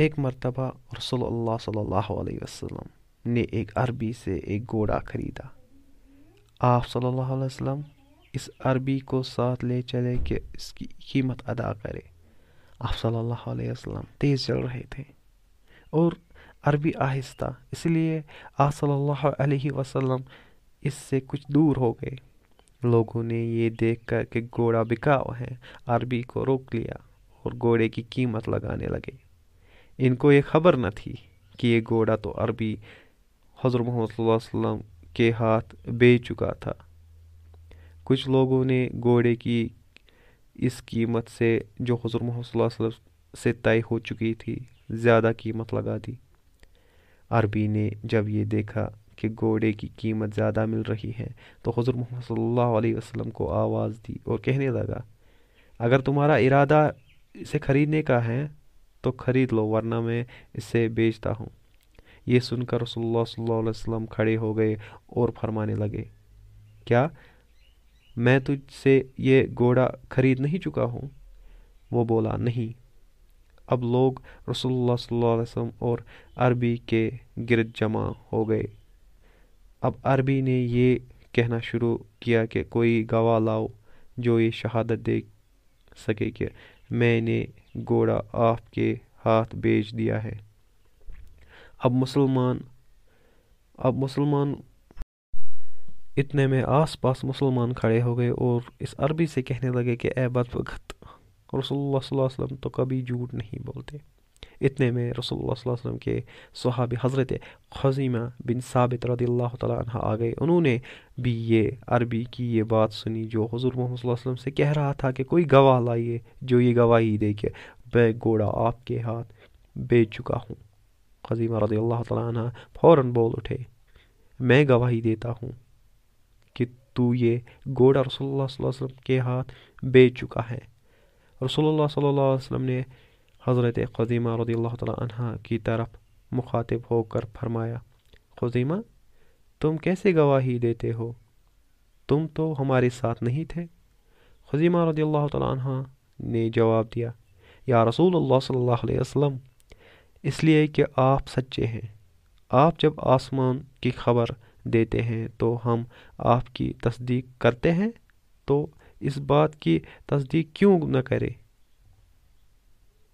ایک مرتبہ رسول اللہ صلی اللہ علیہ وسلم نے ایک عربی سے ایک گھوڑا خریدا۔ آپ صلی اللہ علیہ وسلم اس عربی کو ساتھ لے چلے کہ اس کی قیمت ادا کرے۔ آپ صلی اللہ علیہ وسلم تیز چل رہے تھے اور عربی آہستہ، اس لیے آپ صلی اللہ علیہ وسلم اس سے کچھ دور ہو گئے۔ لوگوں نے یہ دیکھ کر کہ گھوڑا بکاؤ ہے عربی کو روک لیا اور گھوڑے کی قیمت لگانے لگے۔ ان کو یہ خبر نہ تھی کہ یہ گھوڑا تو عربی حضرت محمد صلی اللہ علیہ وسلم کے ہاتھ بیچ چکا تھا۔ کچھ لوگوں نے گھوڑے کی اس قیمت سے جو حضرت محمد صلی اللہ علیہ وسلم سے طے ہو چکی تھی زیادہ قیمت لگا دی۔ عربی نے جب یہ دیکھا کہ گھوڑے کی قیمت زیادہ مل رہی ہے تو حضرت محمد صلی اللہ علیہ وسلم کو آواز دی اور کہنے لگا، اگر تمہارا ارادہ اسے خریدنے کا ہے تو خرید لو، ورنہ میں اسے بیچتا ہوں۔ یہ سن کر رسول اللہ صلی اللہ علیہ وسلم کھڑے ہو گئے اور فرمانے لگے، کیا میں تجھ سے یہ گھوڑا خرید نہیں چکا ہوں؟ وہ بولا، نہیں۔ اب لوگ رسول اللہ صلی اللہ علیہ وسلم اور عربی کے گرد جمع ہو گئے۔ اب عربی نے یہ کہنا شروع کیا کہ کوئی گواہ لاؤ جو یہ شہادت دے سکے کہ میں نے گھوڑا آپ کے ہاتھ بیچ دیا ہے۔ اب مسلمان اتنے میں آس پاس مسلمان کھڑے ہو گئے اور اس عربی سے کہنے لگے کہ اے بدبخت، رسول اللہ صلی اللہ علیہ وسلم تو کبھی جھوٹ نہیں بولتے۔ اتنے میں رسول اللہ صلی اللہ علیہ وسلم کے صحابی حضرت خزیمہ بن ثابت رضی اللہ تعالیٰ عنہ آ گئے۔ انہوں نے بھی یہ عربی کی یہ بات سنی جو حضور محمد صلی اللہ علیہ وسلم سے کہہ رہا تھا کہ کوئی گواہ لائیے جو یہ گواہی دے کہ میں گھوڑا آپ کے ہاتھ بیچ چکا ہوں۔ خزیمہ رضی اللہ تعالیٰ عنہ فوراً بول اٹھے، میں گواہی دیتا ہوں کہ تو یہ گھوڑا رسول اللہ صلی اللہ علیہ وسلم کے ہاتھ بیچ چکا ہے۔ رسول اللہ صلی اللہ علیہ وسلم نے حضرت خزیمہ رضی اللہ تعالیٰ عنہ کی طرف مخاطب ہو کر فرمایا، خزیمہ تم کیسے گواہی دیتے ہو؟ تم تو ہمارے ساتھ نہیں تھے۔ خزیمہ رضی اللہ تعالیٰ عنہ نے جواب دیا، یا رسول اللہ صلی اللہ علیہ وسلم، اس لیے کہ آپ سچے ہیں۔ آپ جب آسمان کی خبر دیتے ہیں تو ہم آپ کی تصدیق کرتے ہیں، تو اس بات کی تصدیق کیوں نہ کرے